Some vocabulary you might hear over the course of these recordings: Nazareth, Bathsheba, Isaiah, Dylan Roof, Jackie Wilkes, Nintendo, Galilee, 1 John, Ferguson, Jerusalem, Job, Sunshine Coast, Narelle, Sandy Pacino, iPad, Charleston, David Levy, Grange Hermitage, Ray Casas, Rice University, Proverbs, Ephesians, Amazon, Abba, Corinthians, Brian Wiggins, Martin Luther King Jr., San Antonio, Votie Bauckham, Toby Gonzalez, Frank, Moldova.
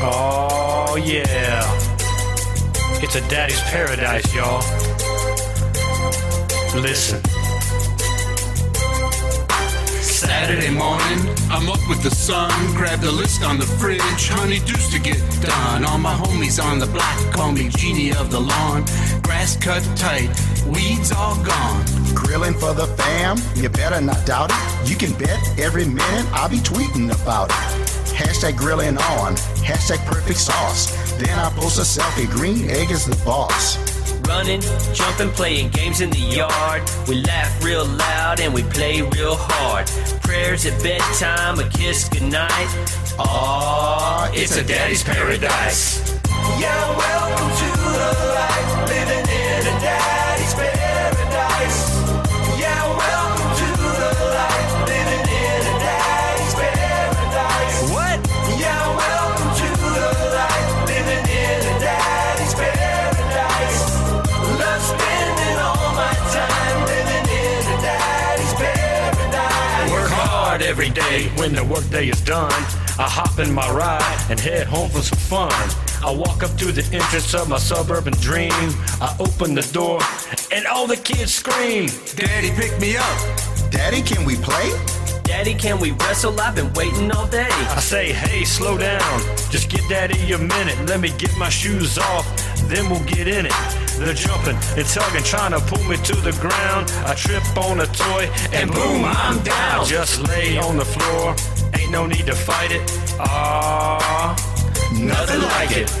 Oh, yeah. It's a daddy's paradise, y'all. Listen. Saturday morning, I'm up with the sun. Grab the list on the fridge, honeydews to get done. All my homies on the block call me genie of the lawn. Grass cut tight, weeds all gone. Grilling for the fam, you better not doubt it. You can bet every minute I'll be tweeting about it. Hashtag grilling on, hashtag perfect sauce. Then I post a selfie, green egg is the boss. Running, jumping, playing games in the yard. We laugh real loud and we play real hard. Prayers at bedtime, a kiss goodnight. Aww, it's a daddy's paradise. Yeah, welcome to the life, living in a daddy's paradise. Every day when the workday is done, I hop in my ride and head home for some fun. I walk up to the entrance of my suburban dream. I open the door and all the kids scream. Daddy, pick me up. Daddy, can we play? Daddy, can we wrestle? I've been waiting all day. I say, hey, slow down. Just get daddy a minute. Let me get my shoes off, then we'll get in it. They're jumping and tugging, trying to pull me to the ground. I trip on a toy and boom, I'm down. I just lay on the floor, ain't no need to fight it. Ah, nothing like it.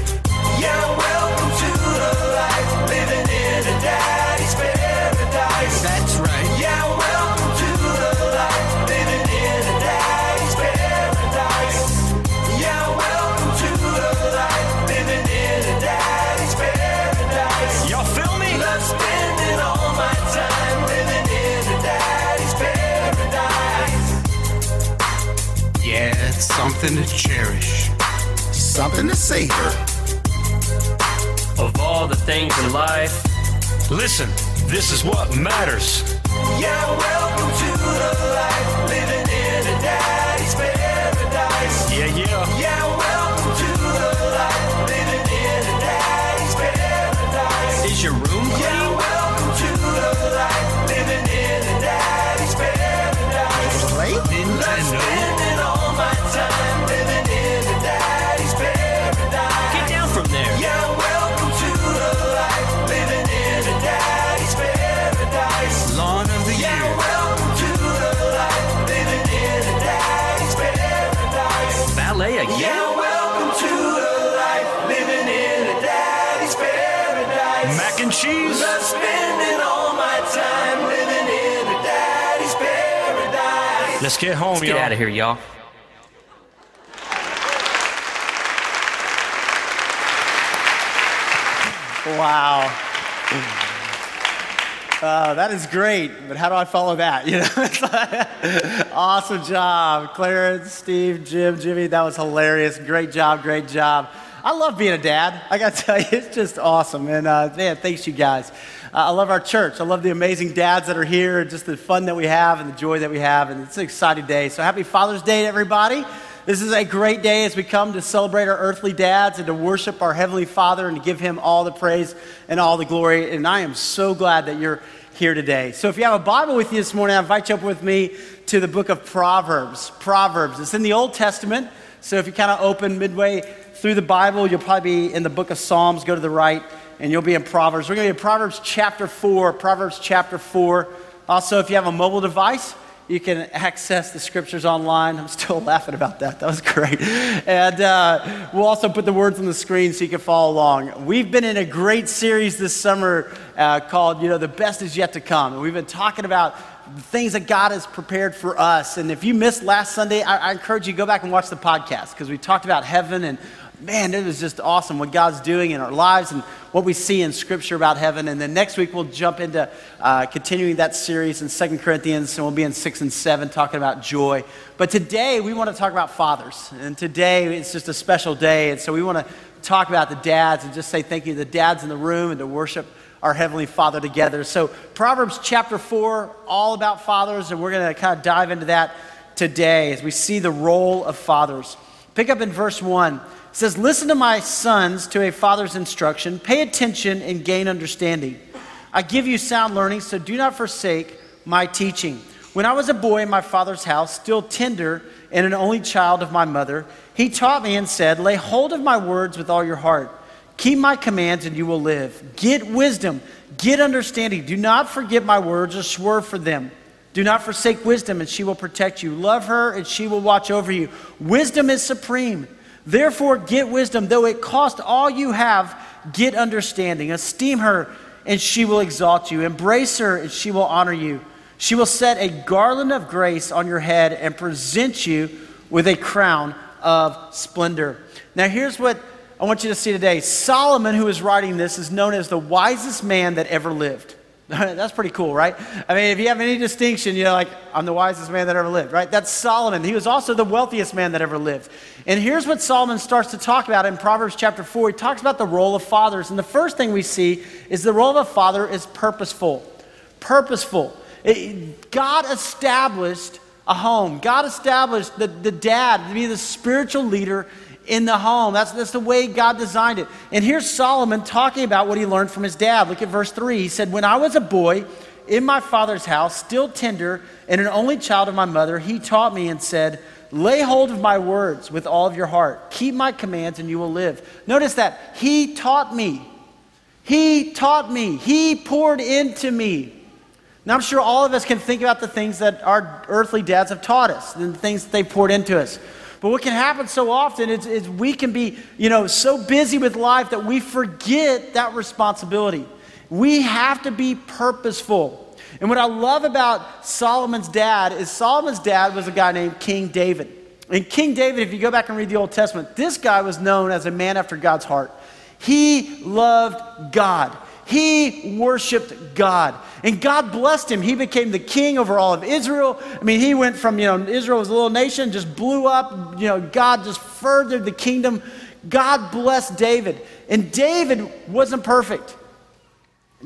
Yeah, welcome to the life, living in a daddy's paradise. That's right. Yeah, welcome to the life, living in a daddy's paradise. Yeah, welcome to the life, living in a daddy's paradise. Y'all feel me? Love spending all my time living in a daddy's paradise. Yeah, it's something to cherish, something to savor. Of all the things in life, listen, this is what matters. Yeah, welcome to the life, living in a daddy's paradise. Yeah, yeah. Yeah, welcome to the life, living in a daddy's paradise. Is your room clean? Yeah, welcome to the life, living in a daddy's paradise. Play Nintendo. Love spending all my time living in a daddy's paradise. Get down from there. Yeah, welcome to the life, living in a daddy's paradise. Lawn of the year. Yeah, welcome to the life, living in a daddy's paradise. Ballet again? Yeah, welcome to the life, living in a daddy's paradise. Mac and cheese? Love spending all my time living in a daddy's paradise. Let's get home, y'all. Get out of here, y'all. Wow. That is great, but how do I follow that? You know, awesome job, Clarence, Steve, Jim, Jimmy. That was hilarious. Great job, great job. I love being a dad. I got to tell you, it's just awesome. And man, thanks you guys. I love our church. I love the amazing dads that are here, and just the fun that we have and the joy that we have. And it's an exciting day. So happy Father's Day to everybody. This is a great day as we come to celebrate our earthly dads and to worship our Heavenly Father and to give Him all the praise and all the glory. And I am so glad that you're here today. So if you have a Bible with you this morning, I invite you up with me to the book of Proverbs. Proverbs. It's in the Old Testament. So if you kind of open midway through the Bible, you'll probably be in the book of Psalms. Go to the right and you'll be in Proverbs. We're going to be in Proverbs chapter 4. Proverbs chapter 4. Also, if you have a mobile device, you can access the scriptures online. I'm still laughing about that. That was great. And we'll also put the words on the screen so you can follow along. We've been in a great series this summer called, you know, The Best Is Yet to Come. And we've been talking about the things that God has prepared for us. And if you missed last Sunday, I encourage you to go back and watch the podcast because we talked about heaven and man, it was just awesome what God's doing in our lives and what we see in Scripture about heaven. And then next week, we'll jump into continuing that series in 2 Corinthians, and we'll be in 6 and 7 talking about joy. But today, we want to talk about fathers. And today, it's just a special day. And so we want to talk about the dads and just say thank you to the dads in the room and to worship our Heavenly Father together. So Proverbs chapter 4, all about fathers, and we're going to kind of dive into that today as we see the role of fathers. Pick up in verse 1. It says, "Listen to my sons to a father's instruction. Pay attention and gain understanding. I give you sound learning, so do not forsake my teaching. When I was a boy in my father's house, still tender and an only child of my mother, he taught me and said, lay hold of my words with all your heart. Keep my commands and you will live. Get wisdom, get understanding. Do not forget my words or swerve from them. Do not forsake wisdom and she will protect you. Love her and she will watch over you. Wisdom is supreme. Therefore get wisdom, though it cost all you have, get understanding. Esteem her and she will exalt you. Embrace her and she will honor you. She will set a garland of grace on your head and present you with a crown of splendor." Now here's what I want you to see today. Solomon, who is writing this, is known as the wisest man that ever lived. That's pretty cool, right? I mean, if you have any distinction, you're like, I'm the wisest man that ever lived, right? That's Solomon. He was also the wealthiest man that ever lived. And here's what Solomon starts to talk about in Proverbs chapter 4. He talks about the role of fathers. And the first thing we see is the role of a father is purposeful. Purposeful. God established a home. God established the dad to be the spiritual leader in the home. That's the way God designed it. And here's Solomon talking about what he learned from his dad. Look at verse 3. He said, "When I was a boy in my father's house, still tender and an only child of my mother, he taught me and said, lay hold of my words with all of your heart. Keep my commands and you will live." Notice that. He taught me. He taught me. He poured into me. Now, I'm sure all of us can think about the things that our earthly dads have taught us and the things that they poured into us. But what can happen so often is we can be, so busy with life that we forget that responsibility. We have to be purposeful. And what I love about Solomon's dad is Solomon's dad was a guy named King David. And King David, if you go back and read the Old Testament, this guy was known as a man after God's heart. He loved God. He worshiped God, and God blessed him. He became the king over all of Israel. I mean, he went from, Israel was a little nation, just blew up. God just furthered the kingdom. God blessed David, and David wasn't perfect.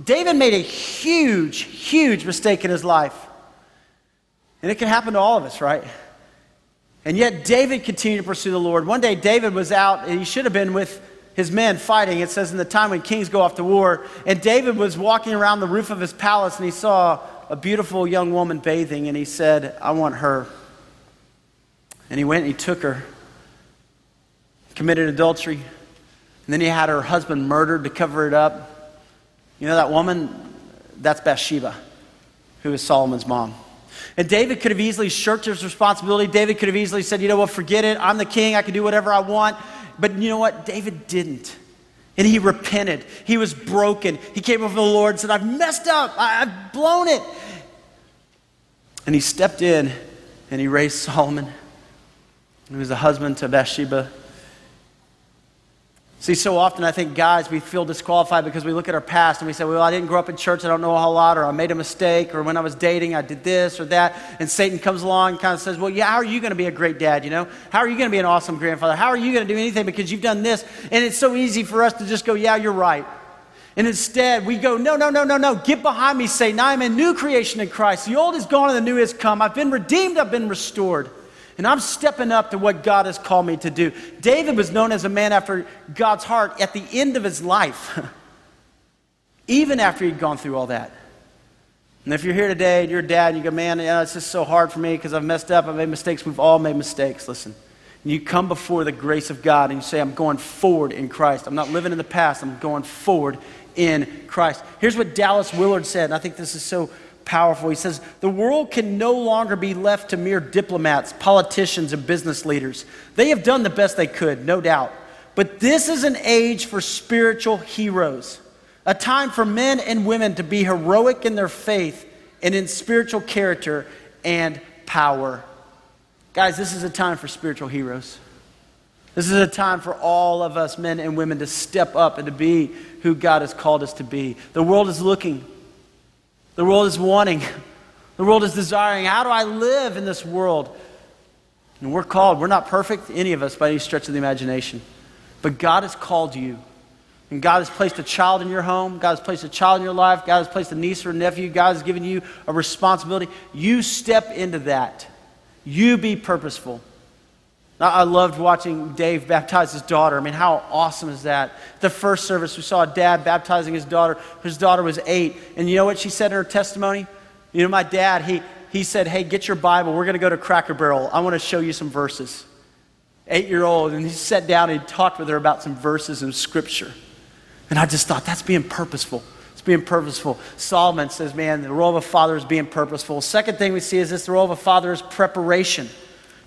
David made a huge, huge mistake in his life, and it can happen to all of us, right? And yet David continued to pursue the Lord. One day David was out, and he should have been with his men fighting. It says in the time when kings go off to war, and David was walking around the roof of his palace and he saw a beautiful young woman bathing and he said, "I want her." And he went and he took her, committed adultery, and then he had her husband murdered to cover it up. You know that woman? That's Bathsheba, who is Solomon's mom. And David could have easily shirked his responsibility. David could have easily said, forget it. I'm the king. I can do whatever I want. But you know what? David didn't. And he repented. He was broken. He came before the Lord and said, "I've messed up. I've blown it." And he stepped in and he raised Solomon. He was a husband to Bathsheba. See, so often I think, guys, we feel disqualified because we look at our past and we say, I didn't grow up in church. I don't know a whole lot. Or I made a mistake. Or when I was dating, I did this or that. And Satan comes along and kind of says, how are you going to be a great dad? How are you going to be an awesome grandfather? How are you going to do anything because you've done this? And it's so easy for us to just go, you're right. And instead we go, no. Get behind me, Satan. I am a new creation in Christ. The old is gone and the new has come. I've been redeemed. I've been restored. And I'm stepping up to what God has called me to do. David was known as a man after God's heart at the end of his life, even after he'd gone through all that. And if you're here today and you're a dad and you go, it's just so hard for me because I've messed up, I made mistakes. We've all made mistakes. Listen, and you come before the grace of God and you say, I'm going forward in Christ. I'm not living in the past. I'm going forward in Christ. Here's what Dallas Willard said, and I think this is so powerful. He says, "The world can no longer be left to mere diplomats, politicians, and business leaders. They have done the best they could, no doubt. But this is an age for spiritual heroes, a time for men and women to be heroic in their faith and in spiritual character and power." Guys, this is a time for spiritual heroes. This is a time for all of us men and women to step up and to be who God has called us to be. The world is looking. The world is wanting. The world is desiring. How do I live in this world? And we're called. We're not perfect, any of us, by any stretch of the imagination. But God has called you. And God has placed a child in your home. God has placed a child in your life. God has placed a niece or a nephew. God has given you a responsibility. You step into that. You be purposeful. I loved watching Dave baptize his daughter. I mean, how awesome is that? The first service, we saw a dad baptizing his daughter. His daughter was 8. And you know what she said in her testimony? You know, my dad, he said, hey, get your Bible. We're going to go to Cracker Barrel. I want to show you some verses. 8-year-old. And he sat down and he talked with her about some verses in Scripture. And I just thought, that's being purposeful. Being purposeful. Solomon says, man, the role of a father is being purposeful. Second thing we see is this, the role of a father is preparation.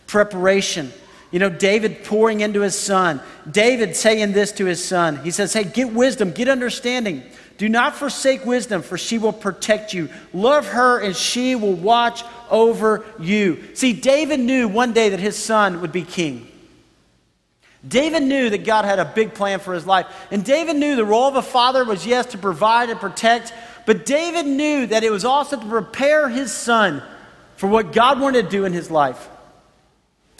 Preparation. You know, David pouring into his son. David saying this to his son. He says, hey, get wisdom, get understanding. Do not forsake wisdom, for she will protect you. Love her, and she will watch over you. See, David knew one day that his son would be king. David knew that God had a big plan for his life. And David knew the role of a father was, yes, to provide and protect. But David knew that it was also to prepare his son for what God wanted to do in his life.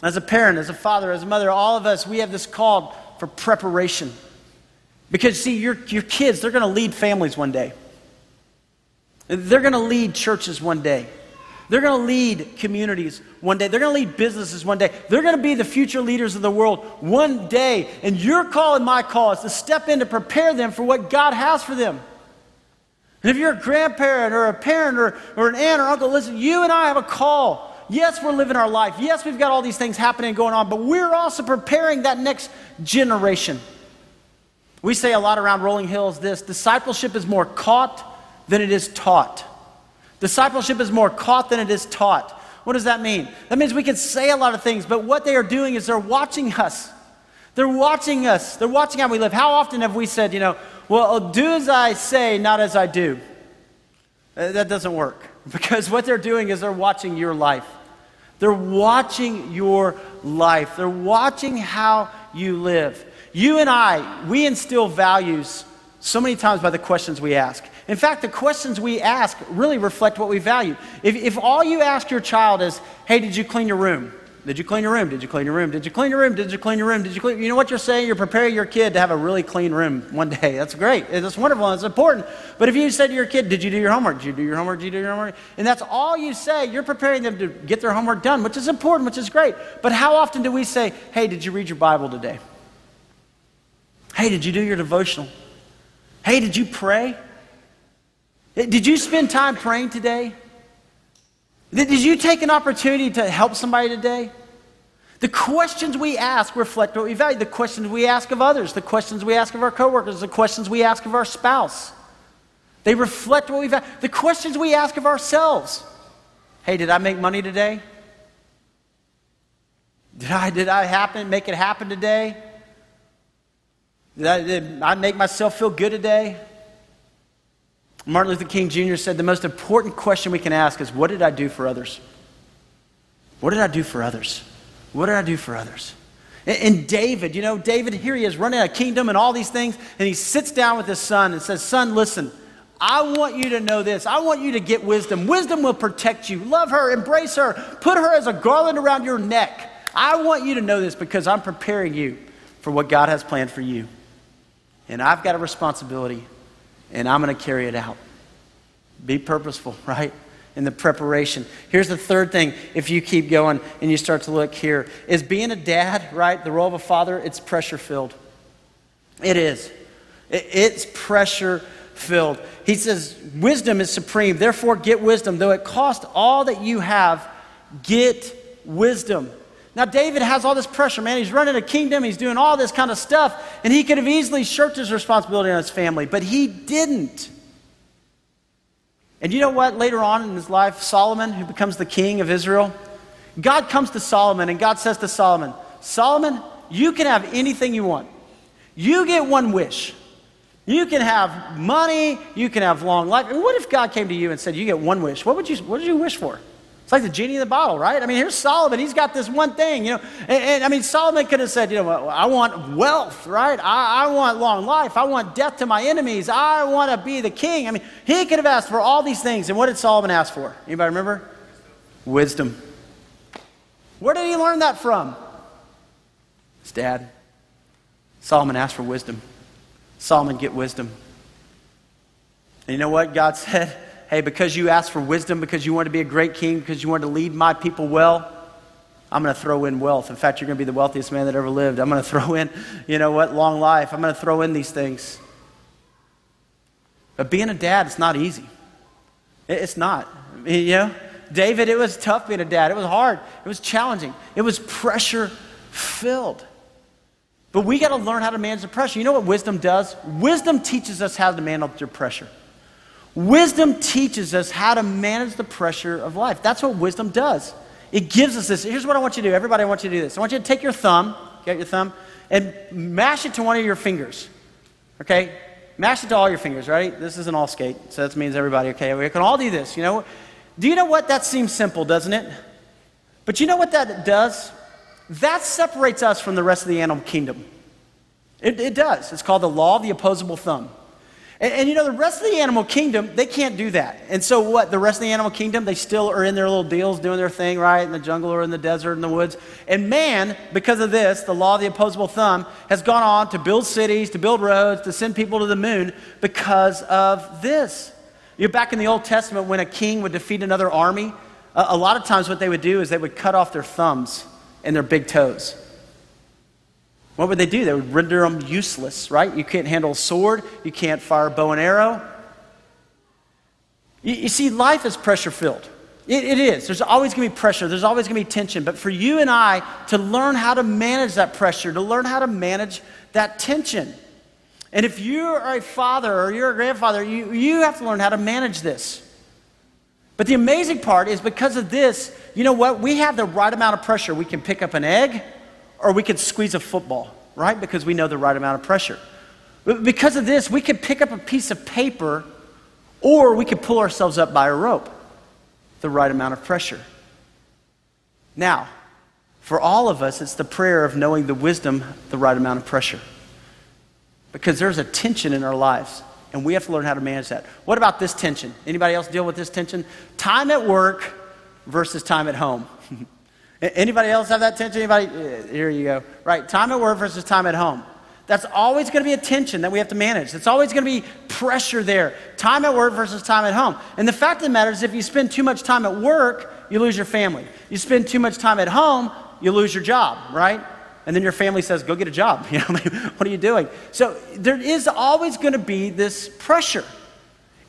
As a parent, as a father, as a mother, all of us, we have this call for preparation. Because, see, your kids, they're going to lead families one day. They're going to lead churches one day. They're going to lead communities one day. They're going to lead businesses one day. They're going to be the future leaders of the world one day. And your call and my call is to step in to prepare them for what God has for them. And if you're a grandparent or a parent or an aunt or uncle, listen, you and I have a call. Yes, we're living our life. Yes, we've got all these things happening and going on, but we're also preparing that next generation. We say a lot around Rolling Hills this, discipleship is more caught than it is taught. Discipleship is more caught than it is taught. What does that mean? That means we can say a lot of things, but what they are doing is they're watching us. They're watching us. They're watching how we live. How often have we said, you know, well, I'll do as I say, not as I do? That doesn't work, because what they're doing is they're watching your life. They're watching your life. They're watching how you live. You and I, we instill values so many times by the questions we ask. In fact, the questions we ask really reflect what we value. If all you ask your child is, hey, did you clean your room? Did you clean your room? Did you clean your room? Did you clean your room? Did you clean your room? Did you clean? You know what you're saying? You're preparing your kid to have a really clean room one day. That's great. That's wonderful. It's important. But if you said to your kid, did you do your homework? Did you do your homework? Did you do your homework? And that's all you say. You're preparing them to get their homework done, which is important, which is great. But how often do we say, hey, did you read your Bible today? Hey, did you do your devotional? Hey, did you pray? Did you spend time praying today? Did you take an opportunity to help somebody today? The questions we ask reflect what we value. The questions we ask of others, the questions we ask of our coworkers, the questions we ask of our spouse, they reflect what we value. The questions we ask of ourselves. Hey, did I make money today? Did I make it happen today? Did I make myself feel good today? Martin Luther King Jr. said the most important question we can ask is, what did I do for others? What did I do for others? What did I do for others? And David, you know, David, here he is running a kingdom and all these things, and he sits down with his son and says, son, listen, I want you to know this. I want you to get wisdom. Wisdom will protect you. Love her, embrace her, put her as a garland around your neck. I want you to know this because I'm preparing you for what God has planned for you. And I've got a responsibility. And I'm going to carry it out. Be purposeful, right? In the preparation. Here's the third thing, if you keep going and you start to look here, is being a dad, right? The role of a father, it's pressure-filled. It is. It's pressure-filled. He says, wisdom is supreme. Therefore, get wisdom. Though it costs all that you have, get wisdom. Now, David has all this pressure, man. He's running a kingdom. He's doing all this kind of stuff. And he could have easily shirked his responsibility on his family, but he didn't. And you know what? Later on in his life, Solomon, who becomes the king of Israel, God comes to Solomon and God says to Solomon, Solomon, you can have anything you want. You get one wish. You can have money. You can have long life. And what if God came to you and said, you get one wish? What did you wish for? It's like the genie in the bottle, right? I mean, here's Solomon. He's got this one thing, you know. And I mean, Solomon could have said, you know, I want wealth, right? I want long life. I want death to my enemies. I want to be the king. I mean, he could have asked for all these things. And what did Solomon ask for? Anybody remember? Wisdom. Where did he learn that from? His dad. Solomon asked for wisdom. Solomon, get wisdom. And you know what God said? Hey, because you asked for wisdom, because you wanted to be a great king, because you wanted to lead my people well, I'm going to throw in wealth. In fact, you're going to be the wealthiest man that ever lived. I'm going to throw in, you know what, long life. I'm going to throw in these things. But being a dad, it's not easy. It's not. You know, David, it was tough being a dad. It was hard. It was challenging. It was pressure-filled. But we got to learn how to manage the pressure. You know what wisdom does? Wisdom teaches us how to manage the pressure. Wisdom teaches us how to manage the pressure of life. That's what wisdom does. It gives us this. Here's what I want you to do. Everybody, I want you to do this. I want you to take your thumb, get your thumb, and mash it to one of your fingers, okay? Mash it to all your fingers, right? This is an all skate, so that means everybody, okay? We can all do this, you know? Do you know what? That seems simple, doesn't it? But you know what that does? That separates us from the rest of the animal kingdom. It does. It's called the law of the opposable thumb. And you know, the rest of the animal kingdom, they can't do that. And so what? The rest of the animal kingdom, they still are in their little deals doing their thing, right? In the jungle or in the desert, in the woods. And man, because of this, the law of the opposable thumb has gone on to build cities, to build roads, to send people to the moon because of this. You know, back in the Old Testament, when a king would defeat another army, a lot of times what they would do is they would cut off their thumbs and their big toes. What would they do? They would render them useless, right? You can't handle a sword. You can't fire a bow and arrow. You see, life is pressure-filled. It is. There's always going to be pressure. There's always going to be tension. But for you and I to learn how to manage that pressure, to learn how to manage that tension. And if you are a father or you're a grandfather, you have to learn how to manage this. But the amazing part is because of this, you know what? We have the right amount of pressure. We can pick up an egg, or we could squeeze a football, right? Because we know the right amount of pressure. Because of this, we could pick up a piece of paper, or we could pull ourselves up by a rope. The right amount of pressure. Now, for all of us, it's the prayer of knowing the wisdom, the right amount of pressure. Because there's a tension in our lives, and we have to learn how to manage that. What about this tension? Anybody else deal with this tension? Time at work versus time at home. Anybody else have that tension? Anybody? Here you go. Right, time at work versus time at home. That's always going to be a tension that we have to manage. It's always going to be pressure there. Time at work versus time at home. And the fact of the matter is if you spend too much time at work, you lose your family. You spend too much time at home, you lose your job, right? And then your family says, go get a job. You know, what are you doing? So there is always going to be this pressure.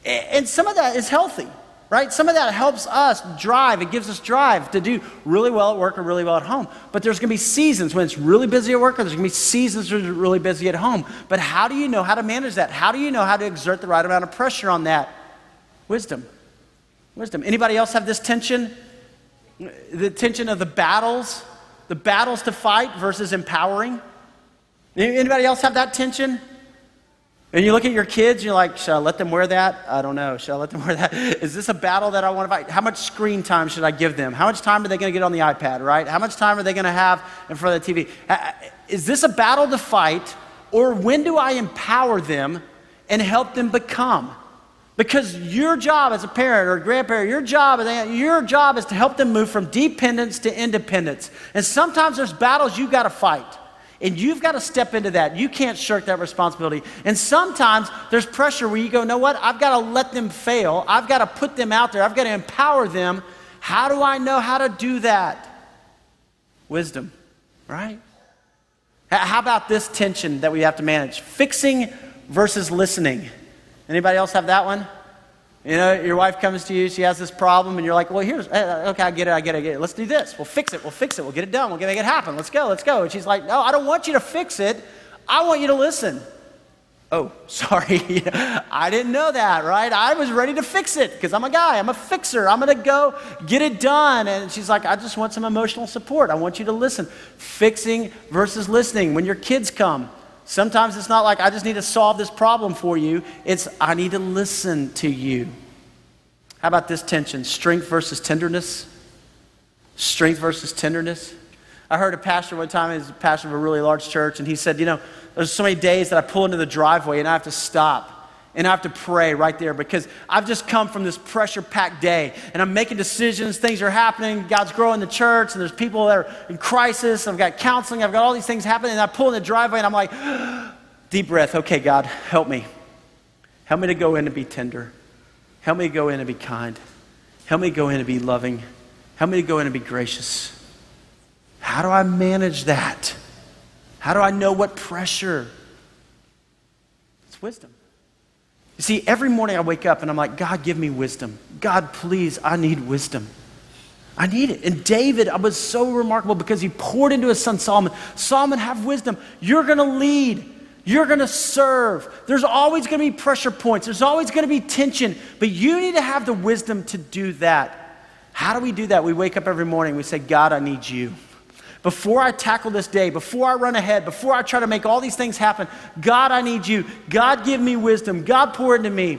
And some of that is healthy. Right? Some of that helps us drive. It gives us drive to do really well at work or really well at home. But there's going to be seasons when it's really busy at work, or there's going to be seasons when it's really busy at home. But how do you know how to manage that? How do you know how to exert the right amount of pressure on that? Wisdom. Wisdom. Anybody else have this tension? The tension of the battles to fight versus empowering? Anybody else have that tension? And you look at your kids, you're like, should I let them wear that? I don't know. Should I let them wear that? Is this a battle that I want to fight? How much screen time should I give them? How much time are they going to get on the iPad, right? How much time are they going to have in front of the TV? Is this a battle to fight, or when do I empower them and help them become? Because your job as a parent or a grandparent, your job is to help them move from dependence to independence. And sometimes there's battles you've got to fight. And you've got to step into that. You can't shirk that responsibility. And sometimes there's pressure where you go, know what? I've got to let them fail. I've got to put them out there. I've got to empower them. How do I know how to do that? Wisdom, right? How about this tension that we have to manage? Fixing versus listening. Anybody else have that one? You know, your wife comes to you, she has this problem, and you're like, well, here's, okay, I get it. Let's do this. We'll fix it. We'll get it done. We'll make it happen. Let's go. And she's like, no, I don't want you to fix it. I want you to listen. Oh, sorry. I didn't know that, right? I was ready to fix it because I'm a guy. I'm a fixer. I'm going to go get it done. And she's like, I just want some emotional support. I want you to listen. Fixing versus listening. When your kids come, sometimes it's not like, I just need to solve this problem for you. It's, I need to listen to you. How about this tension? Strength versus tenderness. Strength versus tenderness. I heard a pastor one time, he was a pastor of a really large church, and he said, you know, there's so many days that I pull into the driveway and I have to stop. And I have to pray right there because I've just come from this pressure-packed day. And I'm making decisions. Things are happening. God's growing the church. And there's people that are in crisis. I've got counseling. I've got all these things happening. And I pull in the driveway and I'm like, deep breath. Okay, God, help me. Help me to go in and be tender. Help me to go in and be kind. Help me to go in and be loving. Help me to go in and be gracious. How do I manage that? How do I know what pressure? It's wisdom. You see, every morning I wake up and I'm like, God, give me wisdom. God, please, I need wisdom. I need it. And David was so remarkable because he poured into his son Solomon. Solomon, have wisdom. You're going to lead. You're going to serve. There's always going to be pressure points. There's always going to be tension. But you need to have the wisdom to do that. How do we do that? We wake up every morning. We say, God, I need you. Before I tackle this day, before I run ahead, before I try to make all these things happen, God, I need you. God, give me wisdom. God, pour into me.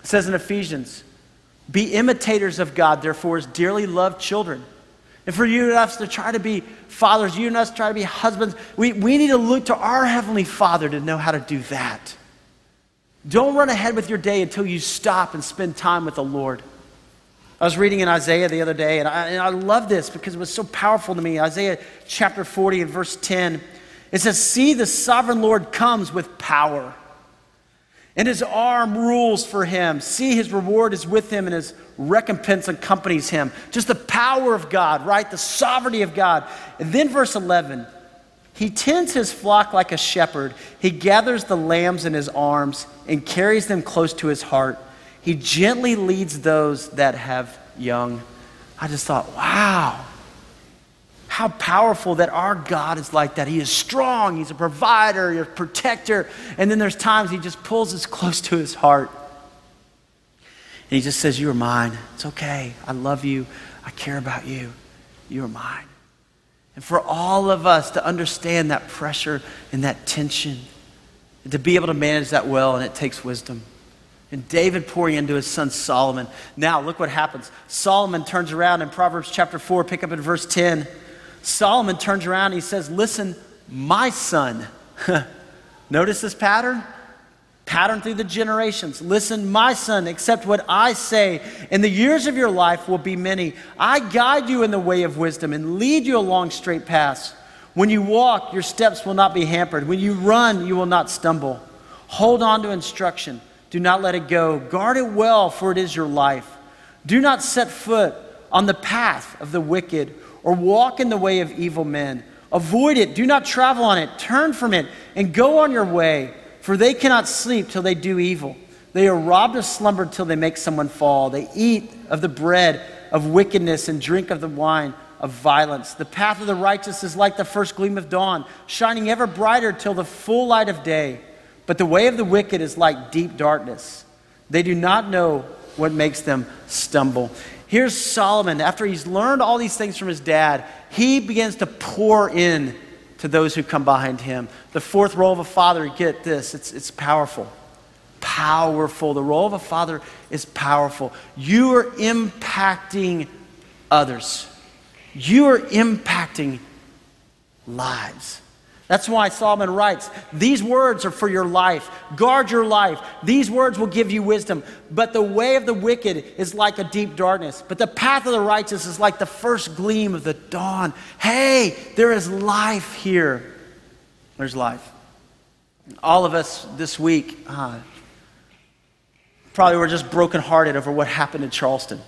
It says in Ephesians, be imitators of God, therefore, as dearly loved children. And for you and us to try to be fathers, you and us to try to be husbands, we need to look to our Heavenly Father to know how to do that. Don't run ahead with your day until you stop and spend time with the Lord. I was reading in Isaiah the other day, and I love this because it was so powerful to me. Isaiah chapter 40 and verse 10, it says, see, the sovereign Lord comes with power, and his arm rules for him. See, his reward is with him, and his recompense accompanies him. Just the power of God, right? The sovereignty of God. And then verse 11, he tends his flock like a shepherd. He gathers the lambs in his arms and carries them close to his heart. He gently leads those that have young. I just thought, wow, how powerful that our God is like that. He is strong. He's a provider. He's a protector. And then there's times he just pulls us close to his heart. And he just says, you are mine. It's okay. I love you. I care about you. You are mine. And for all of us to understand that pressure and that tension and to be able to manage that well, and it takes wisdom. And David pouring into his son Solomon. Now, look what happens. Solomon turns around in Proverbs chapter 4, pick up in verse 10. Solomon turns around and he says, listen, my son. Notice this pattern? Pattern through the generations. Listen, my son, accept what I say, and the years of your life will be many. I guide you in the way of wisdom and lead you along straight paths. When you walk, your steps will not be hampered. When you run, you will not stumble. Hold on to instruction. Do not let it go. Guard it well, for it is your life. Do not set foot on the path of the wicked or walk in the way of evil men. Avoid it. Do not travel on it. Turn from it and go on your way, for they cannot sleep till they do evil. They are robbed of slumber till they make someone fall. They eat of the bread of wickedness and drink of the wine of violence. The path of the righteous is like the first gleam of dawn, shining ever brighter till the full light of day. But the way of the wicked is like deep darkness. They do not know what makes them stumble. Here's Solomon. After he's learned all these things from his dad, he begins to pour in to those who come behind him. The fourth role of a father, get this, it's powerful. Powerful. The role of a father is powerful. You are impacting others. You are impacting lives. That's why Solomon writes, these words are for your life. Guard your life. These words will give you wisdom. But the way of the wicked is like a deep darkness. But the path of the righteous is like the first gleam of the dawn. Hey, there is life here. There's life. All of us this week probably were just brokenhearted over what happened in Charleston.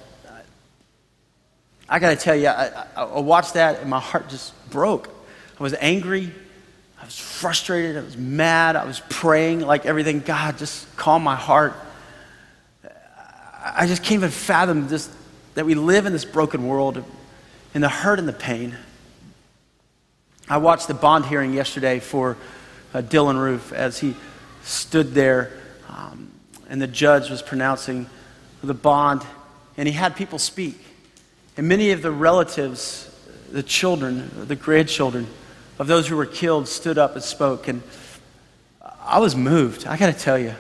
I got to tell you, I watched that and my heart just broke. I was angry. I was frustrated, I was mad, I was praying like everything. God, just calm my heart. I just can't even fathom this, that we live in this broken world and the hurt and the pain. I watched the bond hearing yesterday for Dylan Roof as he stood there and the judge was pronouncing the bond, and he had people speak. And many of the relatives, the children, the grandchildren, of those who were killed stood up and spoke, and I was moved. I gotta tell you,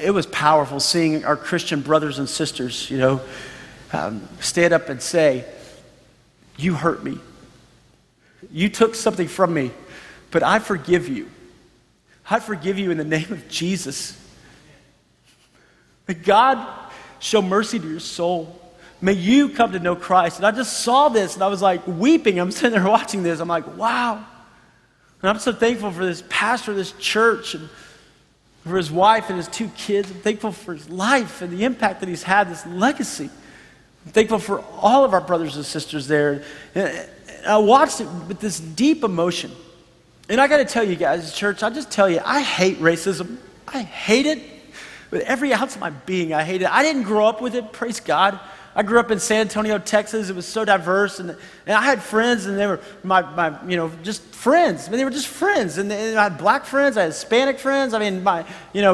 it was powerful seeing our Christian brothers and sisters, stand up and say, you hurt me. You took something from me, but I forgive you. I forgive you in the name of Jesus. May God show mercy to your soul. May you come to know Christ. And I just saw this, and I was like weeping. I'm sitting there watching this. I'm like, wow. And I'm so thankful for this pastor, this church, and for his wife and his two kids. I'm thankful for his life and the impact that he's had, this legacy. I'm thankful for all of our brothers and sisters there. And And I watched it with this deep emotion. And I got to tell you guys, church, I'll just tell you, I hate racism. I hate it with every ounce of my being. I hate it. I didn't grow up with it, praise God. I grew up in San Antonio, Texas. It was so diverse, and I had friends, and they were my just friends. I mean, they were just friends, and I had black friends, I had Hispanic friends. I mean,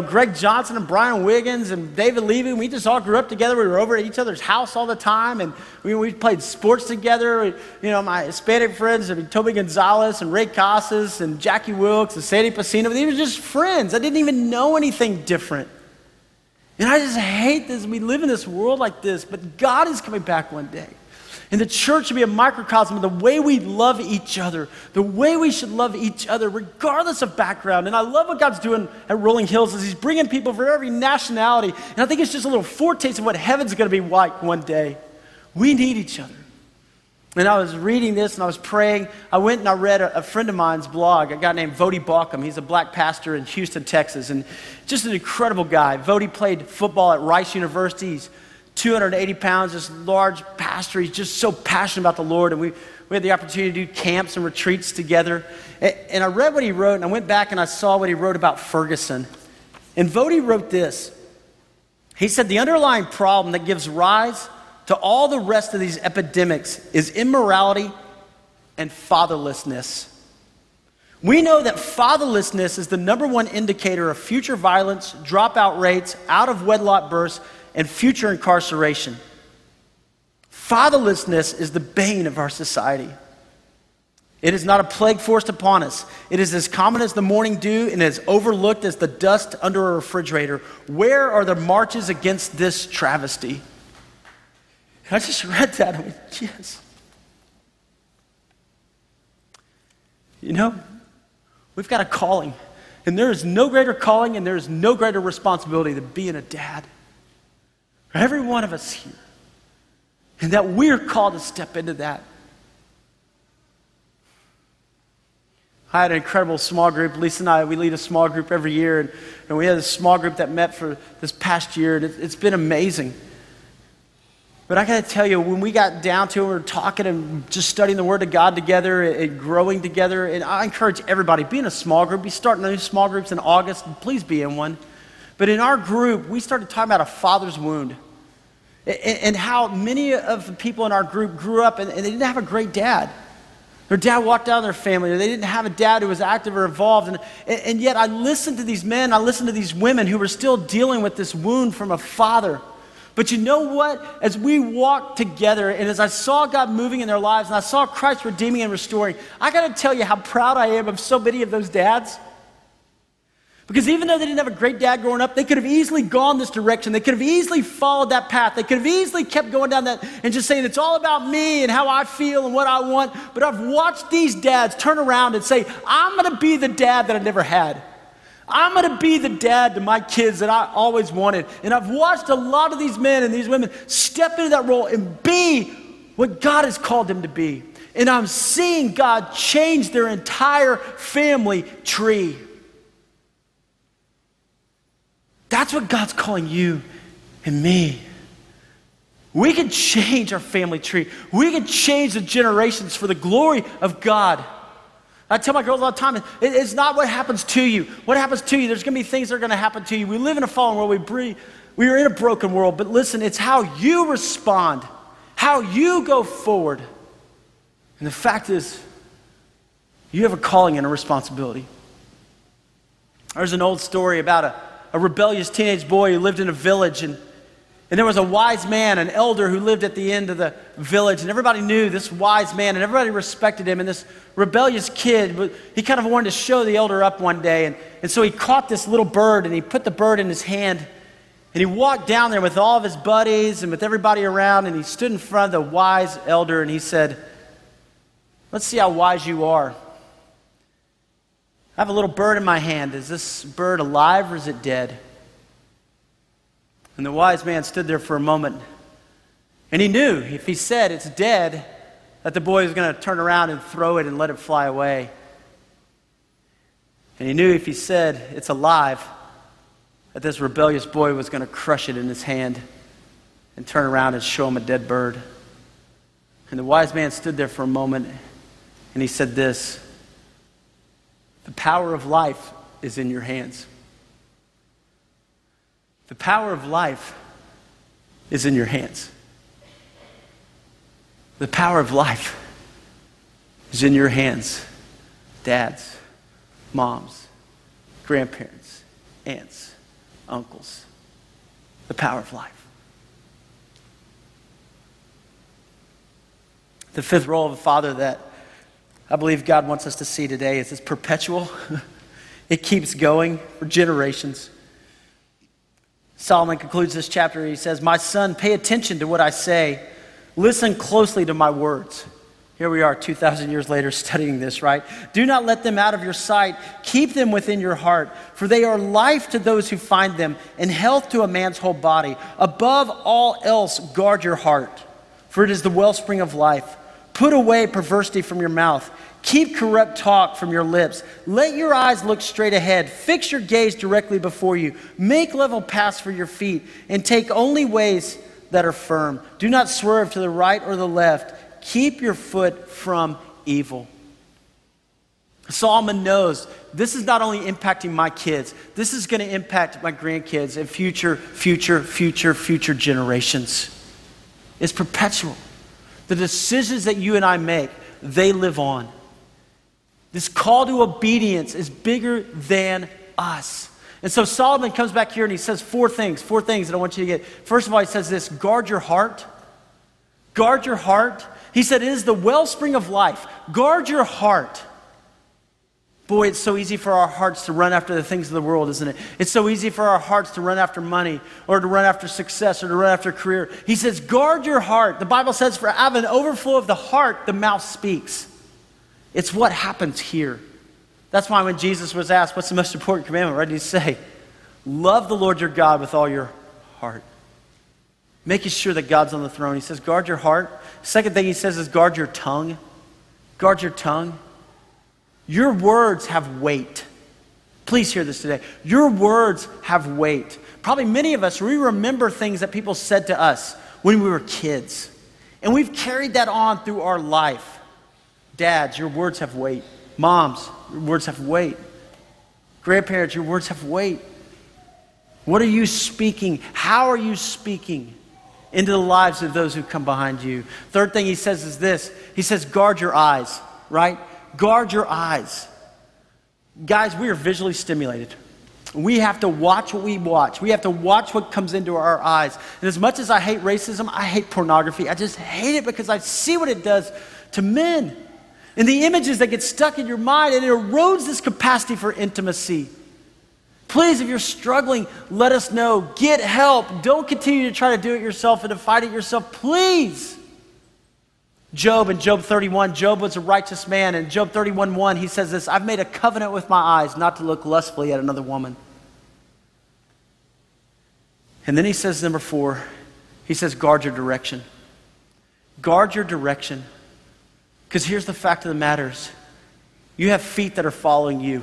Greg Johnson and Brian Wiggins and David Levy. We just all grew up together. We were over at each other's house all the time, and we played sports together. My Hispanic friends, Toby Gonzalez and Ray Casas and Jackie Wilkes and Sandy Pacino. They were just friends. I didn't even know anything different. And I just hate this. We live in this world like this, but God is coming back one day. And the church should be a microcosm of the way we love each other, the way we should love each other, regardless of background. And I love what God's doing at Rolling Hills is he's bringing people from every nationality. And I think it's just a little foretaste of what heaven's going to be like one day. We need each other. And I was reading this and I was praying. I went and I read a friend of mine's blog, a guy named Votie Bauckham. He's a black pastor in Houston, Texas, and just an incredible guy. Votie played football at Rice University. He's 280 pounds, this large pastor. He's just so passionate about the Lord. And we had the opportunity to do camps and retreats together. And I read what he wrote, and I went back and I saw what he wrote about Ferguson. And Votie wrote this. He said, the underlying problem that gives rise to all the rest of these epidemics is immorality and fatherlessness. We know that fatherlessness is the number one indicator of future violence, dropout rates, out of wedlock births, and future incarceration. Fatherlessness is the bane of our society. It is not a plague forced upon us. It is as common as the morning dew and as overlooked as the dust under a refrigerator. Where are the marches against this travesty? I just read that, I went, yes. We've got a calling, and there is no greater calling and there is no greater responsibility than being a dad. For every one of us here, and that we're called to step into that. I had an incredible small group. Lisa and I, we lead a small group every year, and we had a small group that met for this past year, and it's been amazing. But I got to tell you, when we got down to it, we were talking and just studying the Word of God together and growing together. And I encourage everybody, be in a small group. Be starting new small groups in August. Please be in one. But in our group, we started talking about a father's wound and how many of the people in our group grew up and they didn't have a great dad. Their dad walked out of their family, or they didn't have a dad who was active or involved. And yet I listened to these men, I listened to these women who were still dealing with this wound from a father. But you know what? As we walked together and as I saw God moving in their lives and I saw Christ redeeming and restoring, I got to tell you how proud I am of so many of those dads. Because even though they didn't have a great dad growing up, they could have easily gone this direction. They could have easily followed that path. They could have easily kept going down that and just saying, it's all about me and how I feel and what I want. But I've watched these dads turn around and say, I'm going to be the dad that I never had. I'm going to be the dad to my kids that I always wanted. And I've watched a lot of these men and these women step into that role and be what God has called them to be. And I'm seeing God change their entire family tree. That's what God's calling you and me. We can change our family tree. We can change the generations for the glory of God. I tell my girls all the time, it's not what happens to you. What happens to you, there's going to be things that are going to happen to you. We live in a fallen world. We are in a broken world. But listen, it's how you respond, how you go forward. And the fact is, you have a calling and a responsibility. There's an old story about a rebellious teenage boy who lived in a village, and there was a wise man, an elder, who lived at the end of the village. And everybody knew this wise man, and everybody respected him. And this rebellious kid, he kind of wanted to show the elder up one day. And so he caught this little bird, and he put the bird in his hand. And he walked down there with all of his buddies and with everybody around. And he stood in front of the wise elder, and he said, let's see how wise you are. I have a little bird in my hand. Is this bird alive or is it dead? And the wise man stood there for a moment, and he knew if he said it's dead, that the boy was going to turn around and throw it and let it fly away. And he knew if he said it's alive, that this rebellious boy was going to crush it in his hand and turn around and show him a dead bird. And the wise man stood there for a moment, And he said this, the power of life is in your hands. The power of life is in your hands. The power of life is in your hands. Dads, moms, grandparents, aunts, uncles. The power of life. The fifth role of a father that I believe God wants us to see today is it's perpetual. It keeps going for generations. Solomon concludes this chapter. He says, my son, pay attention to what I say. Listen closely to my words. Here we are 2,000 years later studying this, right? Do not let them out of your sight. Keep them within your heart, for they are life to those who find them and health to a man's whole body. Above all else, guard your heart, for it is the wellspring of life. Put away perversity from your mouth. Keep corrupt talk from your lips. Let your eyes look straight ahead. Fix your gaze directly before you. Make level paths for your feet and take only ways that are firm. Do not swerve to the right or the left. Keep your foot from evil. Solomon knows this is not only impacting my kids, this is going to impact my grandkids and future generations. It's perpetual. The decisions that you and I make, they live on. This call to obedience is bigger than us. And so Solomon comes back here and he says four things that I want you to get. First of all, he says this, guard your heart. Guard your heart. He said, it is the wellspring of life. Guard your heart. Boy, it's so easy for our hearts to run after the things of the world, isn't it? It's so easy for our hearts to run after money or to run after success or to run after career. He says, guard your heart. The Bible says, for out of an overflow of the heart, the mouth speaks. It's what happens here. That's why when Jesus was asked, what's the most important commandment, right? He said, love the Lord your God with all your heart. Making sure that God's on the throne. He says, guard your heart. Second thing he says is guard your tongue. Guard your tongue. Your words have weight. Please hear this today. Your words have weight. Probably many of us, we remember things that people said to us when we were kids. And we've carried that on through our life. Dads, your words have weight. Moms, your words have weight. Grandparents, your words have weight. What are you speaking? How are you speaking into the lives of those who come behind you? Third thing he says is this. He says, guard your eyes, right? Guard your eyes. Guys, we are visually stimulated. We have to watch what we watch. We have to watch what comes into our eyes. And as much as I hate racism, I hate pornography. I just hate it because I see what it does to men. And the images that get stuck in your mind, and it erodes this capacity for intimacy. Please, if you're struggling, let us know. Get help. Don't continue to try to do it yourself and to fight it yourself. Please. Job in Job 31, Job was a righteous man. In Job 31:1, he says this, I've made a covenant with my eyes not to look lustfully at another woman. And then he says, number four, he says, guard your direction. Guard your direction. Because here's the fact of the matter. You have feet that are following you.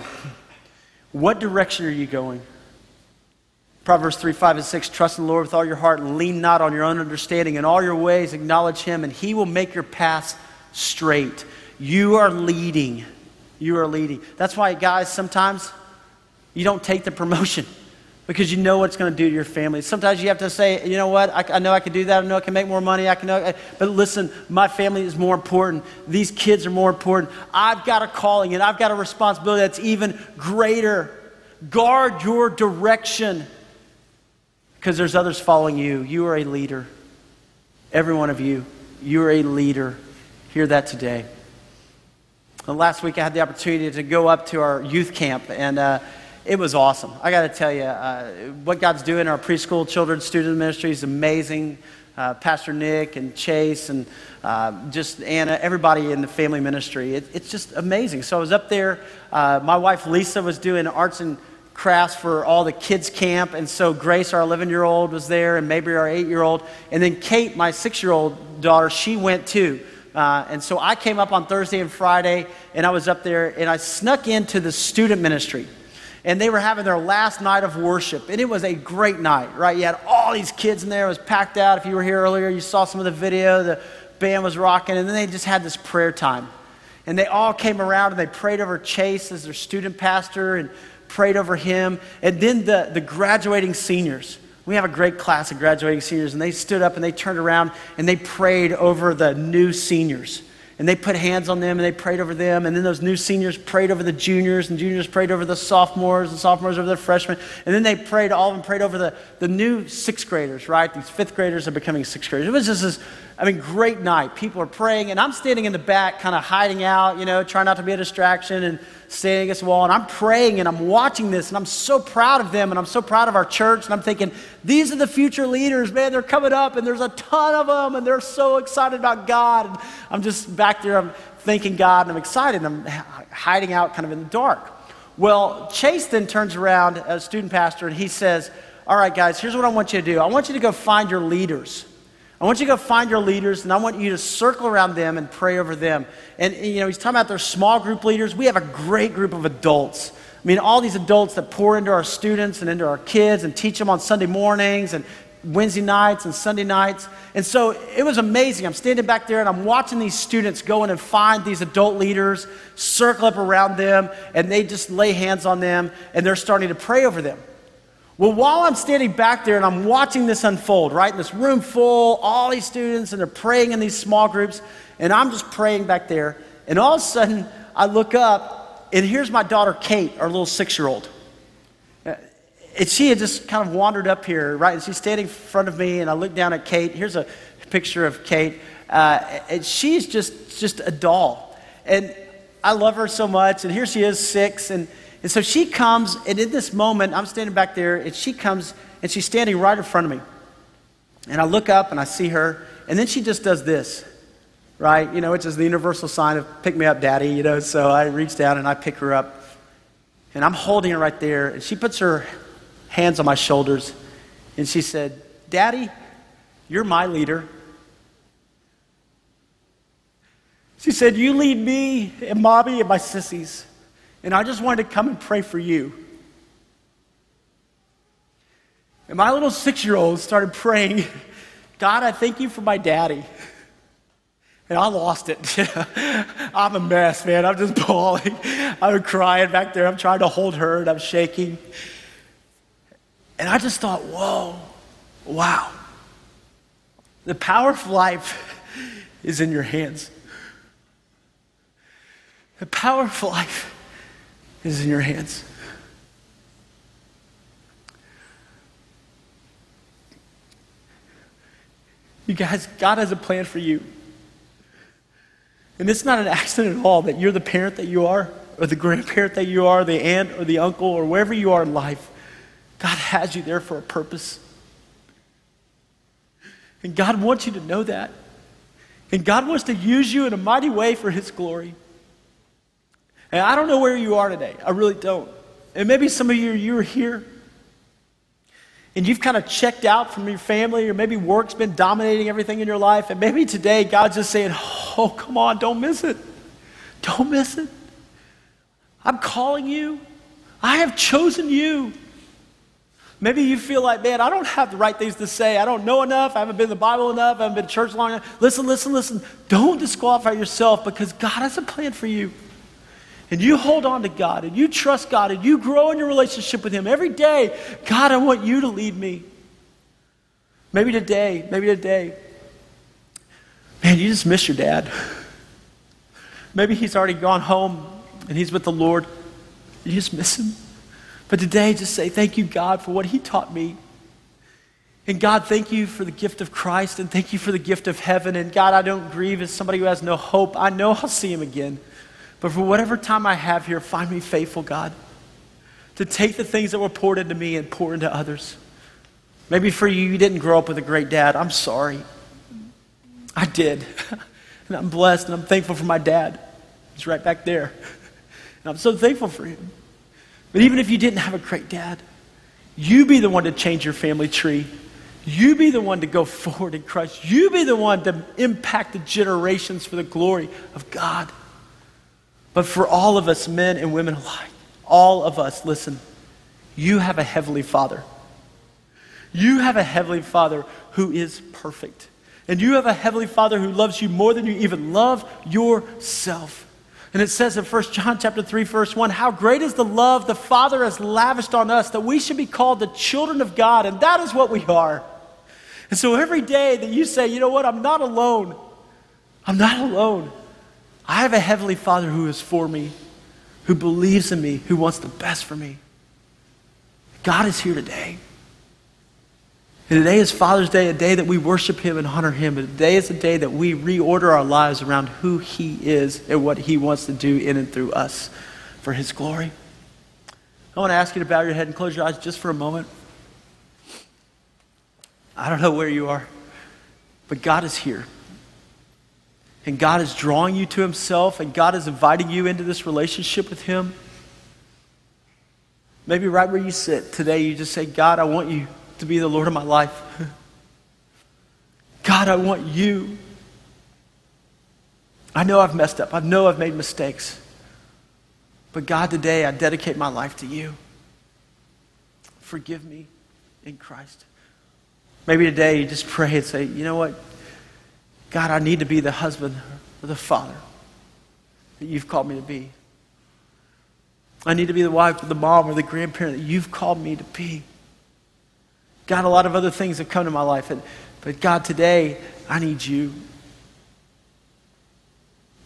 What direction are you going? Proverbs 3:5-6, trust in the Lord with all your heart and lean not on your own understanding. In all your ways, acknowledge him and he will make your paths straight. You are leading. You are leading. That's why, guys, sometimes you don't take the promotion because you know what it's going to do to your family. Sometimes you have to say, you know what, I know I can do that. I know I can make more money. But listen, my family is more important. These kids are more important. I've got a calling and I've got a responsibility that's even greater. Guard your direction because there's others following you. You are a leader. Every one of you, you are a leader. Hear that today. Well, last week I had the opportunity to go up to our youth camp and it was awesome. I got to tell you, what God's doing in our preschool children's student ministry is amazing. Pastor Nick and Chase and just Anna, everybody in the family ministry. It's just amazing. So I was up there. My wife Lisa was doing arts and crafts for all the kids camp. And so Grace, our 11-year-old, was there and Mabry, our 8-year-old. And then Kate, my 6-year-old daughter, she went too. And so I came up on Thursday and Friday and I was up there and I snuck into the student ministry. And they were having their last night of worship. And it was a great night, right? You had all these kids in there. It was packed out. If you were here earlier, you saw some of the video. The band was rocking. And then they just had this prayer time. And they all came around and they prayed over Chase as their student pastor and prayed over him. And then the graduating seniors, we have a great class of graduating seniors, and they stood up and they turned around and they prayed over the new seniors. And they put hands on them and they prayed over them. And then those new seniors prayed over the juniors, and juniors prayed over the sophomores, and sophomores over the freshmen. And then they prayed, all of them prayed over the new sixth graders, right? These fifth graders are becoming sixth graders. It was just this, great night. People are praying, and I'm standing in the back kind of hiding out, trying not to be a distraction and standing against the wall. And I'm praying and I'm watching this, and I'm so proud of them, and I'm so proud of our church. And I'm thinking, these are the future leaders, man. They're coming up, and there's a ton of them, and they're so excited about God. And I'm just back there, I'm thanking God, and I'm excited, and I'm hiding out kind of in the dark. Well, Chase then turns around as student pastor, and he says, all right, guys, here's what I want you to do. I want you to go find your leaders. I want you to go find your leaders, and I want you to circle around them and pray over them. And, he's talking about their small group leaders. We have a great group of adults. All these adults that pour into our students and into our kids and teach them on Sunday mornings and Wednesday nights and Sunday nights. And so it was amazing. I'm standing back there and I'm watching these students go in and find these adult leaders, circle up around them, and they just lay hands on them, and they're starting to pray over them. Well, while I'm standing back there and I'm watching this unfold, right, in this room full, all these students, and they're praying in these small groups, and I'm just praying back there, and all of a sudden I look up, and here's my daughter Kate, our little 6-year-old. And she had just kind of wandered up here, right? And she's standing in front of me, and I look down at Kate. Here's a picture of Kate. And she's just a doll. And I love her so much. And here she is, 6. And so she comes, and in this moment, I'm standing back there, and she comes, and she's standing right in front of me. And I look up, and I see her. And then she just does this, right? Which is the universal sign of pick me up, daddy, So I reach down, and I pick her up. And I'm holding her right there. And she puts her hands on my shoulders, and she said, Daddy, you're my leader. She said, you lead me and Mommy and my sissies, and I just wanted to come and pray for you. And my little 6-year-old started praying, God, I thank you for my daddy. And I lost it. I'm a mess, man. I'm just bawling. I'm crying back there. I'm trying to hold her, and I'm shaking. And I just thought, whoa, wow. The power of life is in your hands. The power of life is in your hands. You guys, God has a plan for you. And it's not an accident at all that you're the parent that you are, or the grandparent that you are, the aunt or the uncle, or wherever you are in life. God has you there for a purpose. And God wants you to know that. And God wants to use you in a mighty way for His glory. And I don't know where you are today. I really don't. And maybe some of you are here, and you've kind of checked out from your family, or maybe work's been dominating everything in your life. And maybe today God's just saying, oh, come on, don't miss it. Don't miss it. I'm calling you. I have chosen you. Maybe you feel like, man, I don't have the right things to say. I don't know enough. I haven't been in the Bible enough. I haven't been in church long enough. Listen. Don't disqualify yourself, because God has a plan for you. And you hold on to God, and you trust God, and you grow in your relationship with Him every day. God, I want you to lead me. Maybe today, man, you just miss your dad. Maybe he's already gone home, and he's with the Lord. You just miss him. But today, just say, thank you, God, for what He taught me. And God, thank you for the gift of Christ, and thank you for the gift of heaven. And God, I don't grieve as somebody who has no hope. I know I'll see Him again. But for whatever time I have here, find me faithful, God, to take the things that were poured into me and pour into others. Maybe for you, you didn't grow up with a great dad. I'm sorry. I did. And I'm blessed, and I'm thankful for my dad. He's right back there. And I'm so thankful for him. But even if you didn't have a great dad, you be the one to change your family tree. You be the one to go forward in Christ. You be the one to impact the generations for the glory of God. But for all of us, men and women alike, all of us, listen, you have a heavenly Father. You have a heavenly Father who is perfect. And you have a heavenly Father who loves you more than you even love yourself. And it says in 1 John chapter 3, verse 1, how great is the love the Father has lavished on us that we should be called the children of God. And that is what we are. And so every day that you say, you know what, I'm not alone. I'm not alone. I have a heavenly Father who is for me, who believes in me, who wants the best for me. God is here today. And today is Father's Day, a day that we worship him and honor him. And today is a day that we reorder our lives around who he is and what he wants to do in and through us for his glory. I want to ask you to bow your head and close your eyes just for a moment. I don't know where you are, but God is here. And God is drawing you to himself, and God is inviting you into this relationship with him. Maybe right where you sit today, you just say, God, I want you to be the Lord of my life. God, I want you. I know I've messed up. I know I've made mistakes. But God, today I dedicate my life to you. Forgive me in Christ. Maybe today you just pray and say, you know what? God, I need to be the husband or the father that you've called me to be. I need to be the wife or the mom or the grandparent that you've called me to be. God, a lot of other things have come to my life, but God, today, I need you.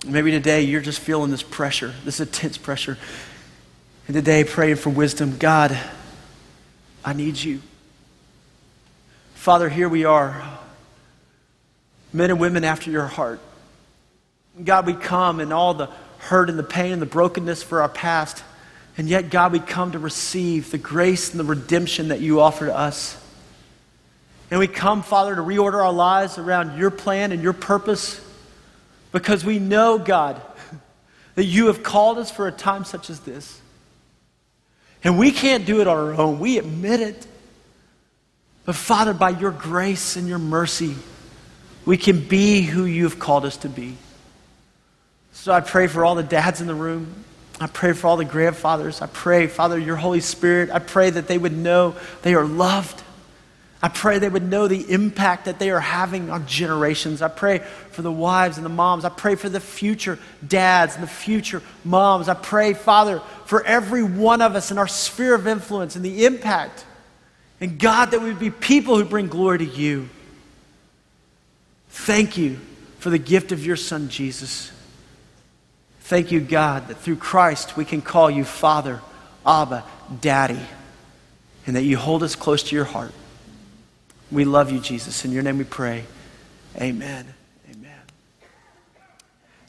Maybe today you're just feeling this pressure, this intense pressure. And today, praying for wisdom. God, I need you. Father, here we are, men and women after your heart. God, we come in all the hurt and the pain and the brokenness for our past, and yet, God, we come to receive the grace and the redemption that you offer to us. And we come, Father, to reorder our lives around your plan and your purpose, because we know, God, that you have called us for a time such as this. And we can't do it on our own. We admit it. But, Father, by your grace and your mercy, we can be who you've called us to be. So I pray for all the dads in the room. I pray for all the grandfathers. I pray, Father, your Holy Spirit. I pray that they would know they are loved. I pray they would know the impact that they are having on generations. I pray for the wives and the moms. I pray for the future dads and the future moms. I pray, Father, for every one of us in our sphere of influence and the impact. And God, that we would be people who bring glory to you. Thank you for the gift of your Son, Jesus. Thank you, God, that through Christ we can call you Father, Abba, Daddy, and that you hold us close to your heart. We love you, Jesus. In your name we pray. Amen. Amen.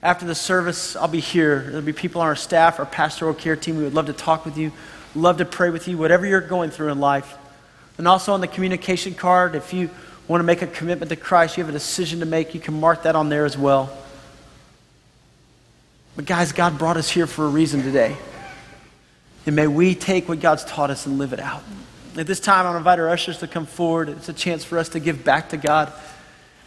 After the service, I'll be here. There'll be people on our staff, our pastoral care team. We would love to talk with you, love to pray with you, whatever you're going through in life. And also on the communication card, if you want to make a commitment to Christ, you have a decision to make, you can mark that on there as well. But guys, God brought us here for a reason today. And may we take what God's taught us and live it out. At this time, I want to invite our ushers to come forward. It's a chance for us to give back to God,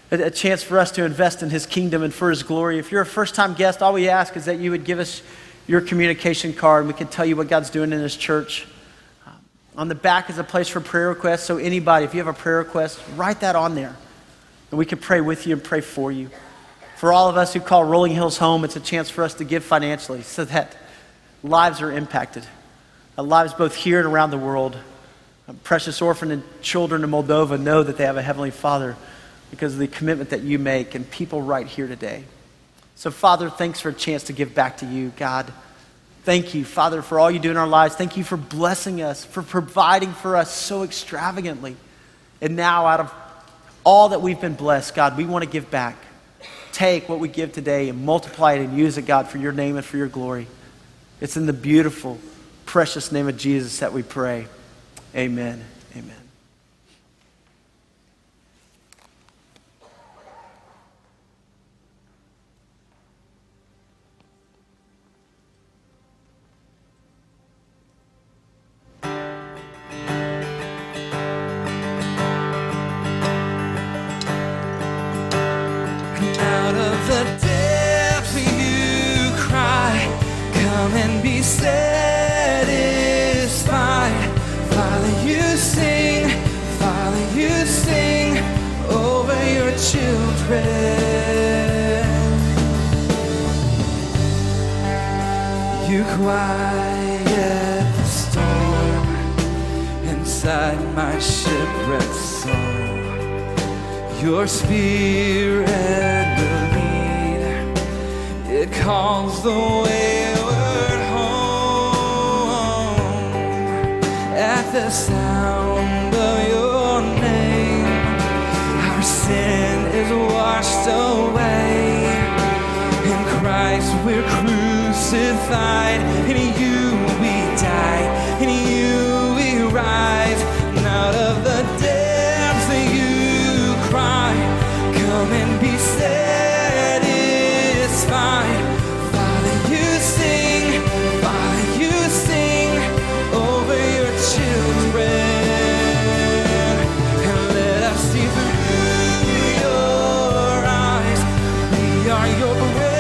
a chance for us to invest in his kingdom and for his glory. If you're a first-time guest, all we ask is that you would give us your communication card, and we can tell you what God's doing in his church. On the back is a place for prayer requests, so anybody, if you have a prayer request, write that on there, and we can pray with you and pray for you. For all of us who call Rolling Hills home, it's a chance for us to give financially so that lives are impacted. Lives both here and around the world. Precious orphan and children in Moldova know that they have a Heavenly Father because of the commitment that you make and people right here today. So, Father, thanks for a chance to give back to you, God. Thank you, Father, for all you do in our lives. Thank you for blessing us, for providing for us so extravagantly. And now, out of all that we've been blessed, God, we want to give back. Take what we give today and multiply it and use it, God, for your name and for your glory. It's in the beautiful, precious name of Jesus that we pray. Amen. Amen. Satisfied, Father, you sing. quiet the storm inside my shipwrecked soul. Your spirit will lead, it calls the wayward home. At the sound of your name, our sin is washed away. In Christ we're crucified, in you we die, in you we rise, and out of the depths of you cry, come and be satisfied. Father, you sing, Father, you sing over your children, and let us see through your eyes, we are your bread.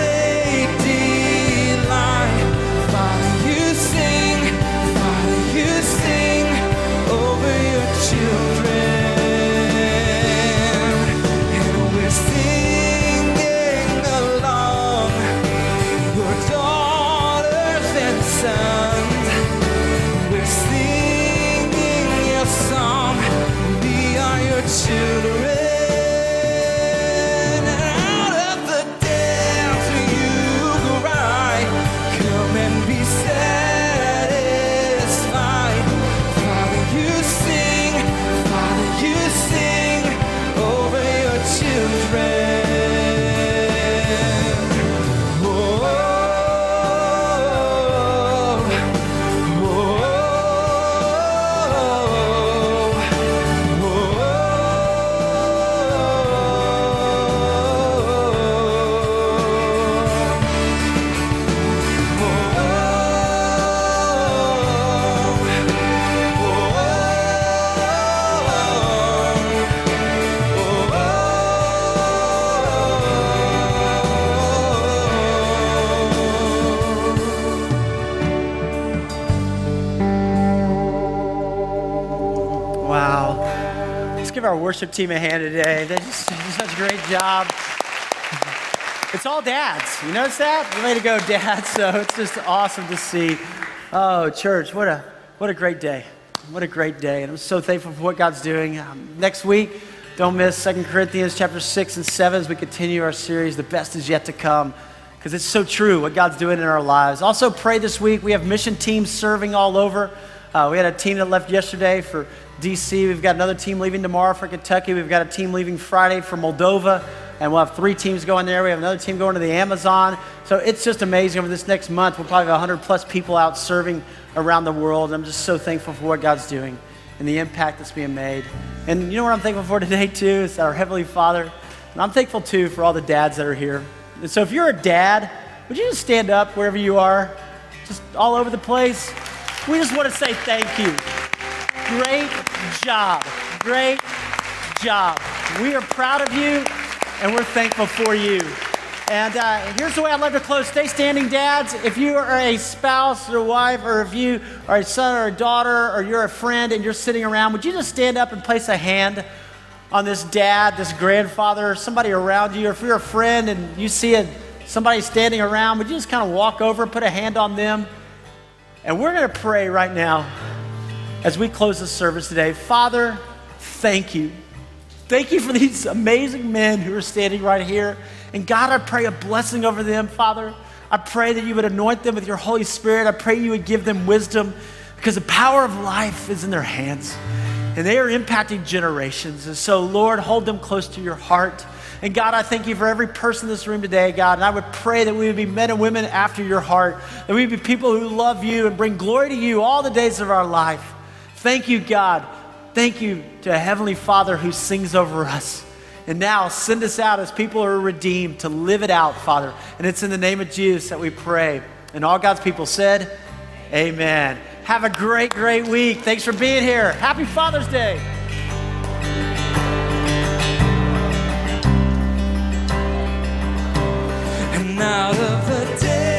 Our worship team a hand today. They just did such a great job. It's all dads. You notice that? Way to go, dads. So it's just awesome to see. Oh, church, what a great day. What a great day. And I'm so thankful for what God's doing. Next week, don't miss 2 Corinthians chapter 6 and 7 as we continue our series, The Best Is Yet to Come, because it's so true what God's doing in our lives. Also, pray this week. We have mission teams serving all over. We had a team that left yesterday for DC. We've got another team leaving tomorrow for Kentucky. We've got a team leaving Friday for Moldova, and we'll have 3 teams going there. We have another team going to the Amazon. So it's just amazing. Over this next month, we'll probably have 100 plus people out serving around the world. I'm just so thankful for what God's doing and the impact that's being made. And you know what I'm thankful for today too? It's our Heavenly Father. And I'm thankful too for all the dads that are here. And so if you're a dad, would you just stand up wherever you are, just all over the place? We just want to say thank you. Great job. Great job. We are proud of you, and we're thankful for you. And here's the way I'd love to close. Stay standing, dads. If you are a spouse or a wife, or if you are a son or a daughter, or you're a friend and you're sitting around, would you just stand up and place a hand on this dad, this grandfather, somebody around you? Or if you're a friend and you see somebody standing around, would you just kind of walk over, put a hand on them? And we're going to pray right now as we close the service today. Father, thank you. Thank you for these amazing men who are standing right here. And God, I pray a blessing over them, Father. I pray that you would anoint them with your Holy Spirit. I pray you would give them wisdom, because the power of life is in their hands, and they are impacting generations. And so, Lord, hold them close to your heart. And God, I thank you for every person in this room today, God. And I would pray that we would be men and women after your heart, that we would be people who love you and bring glory to you all the days of our life. Thank you, God. Thank you to Heavenly Father who sings over us. And now send us out as people who are redeemed to live it out, Father. And it's in the name of Jesus that we pray. And all God's people said, amen. Have a great, great week. Thanks for being here. Happy Father's Day. Out of the day.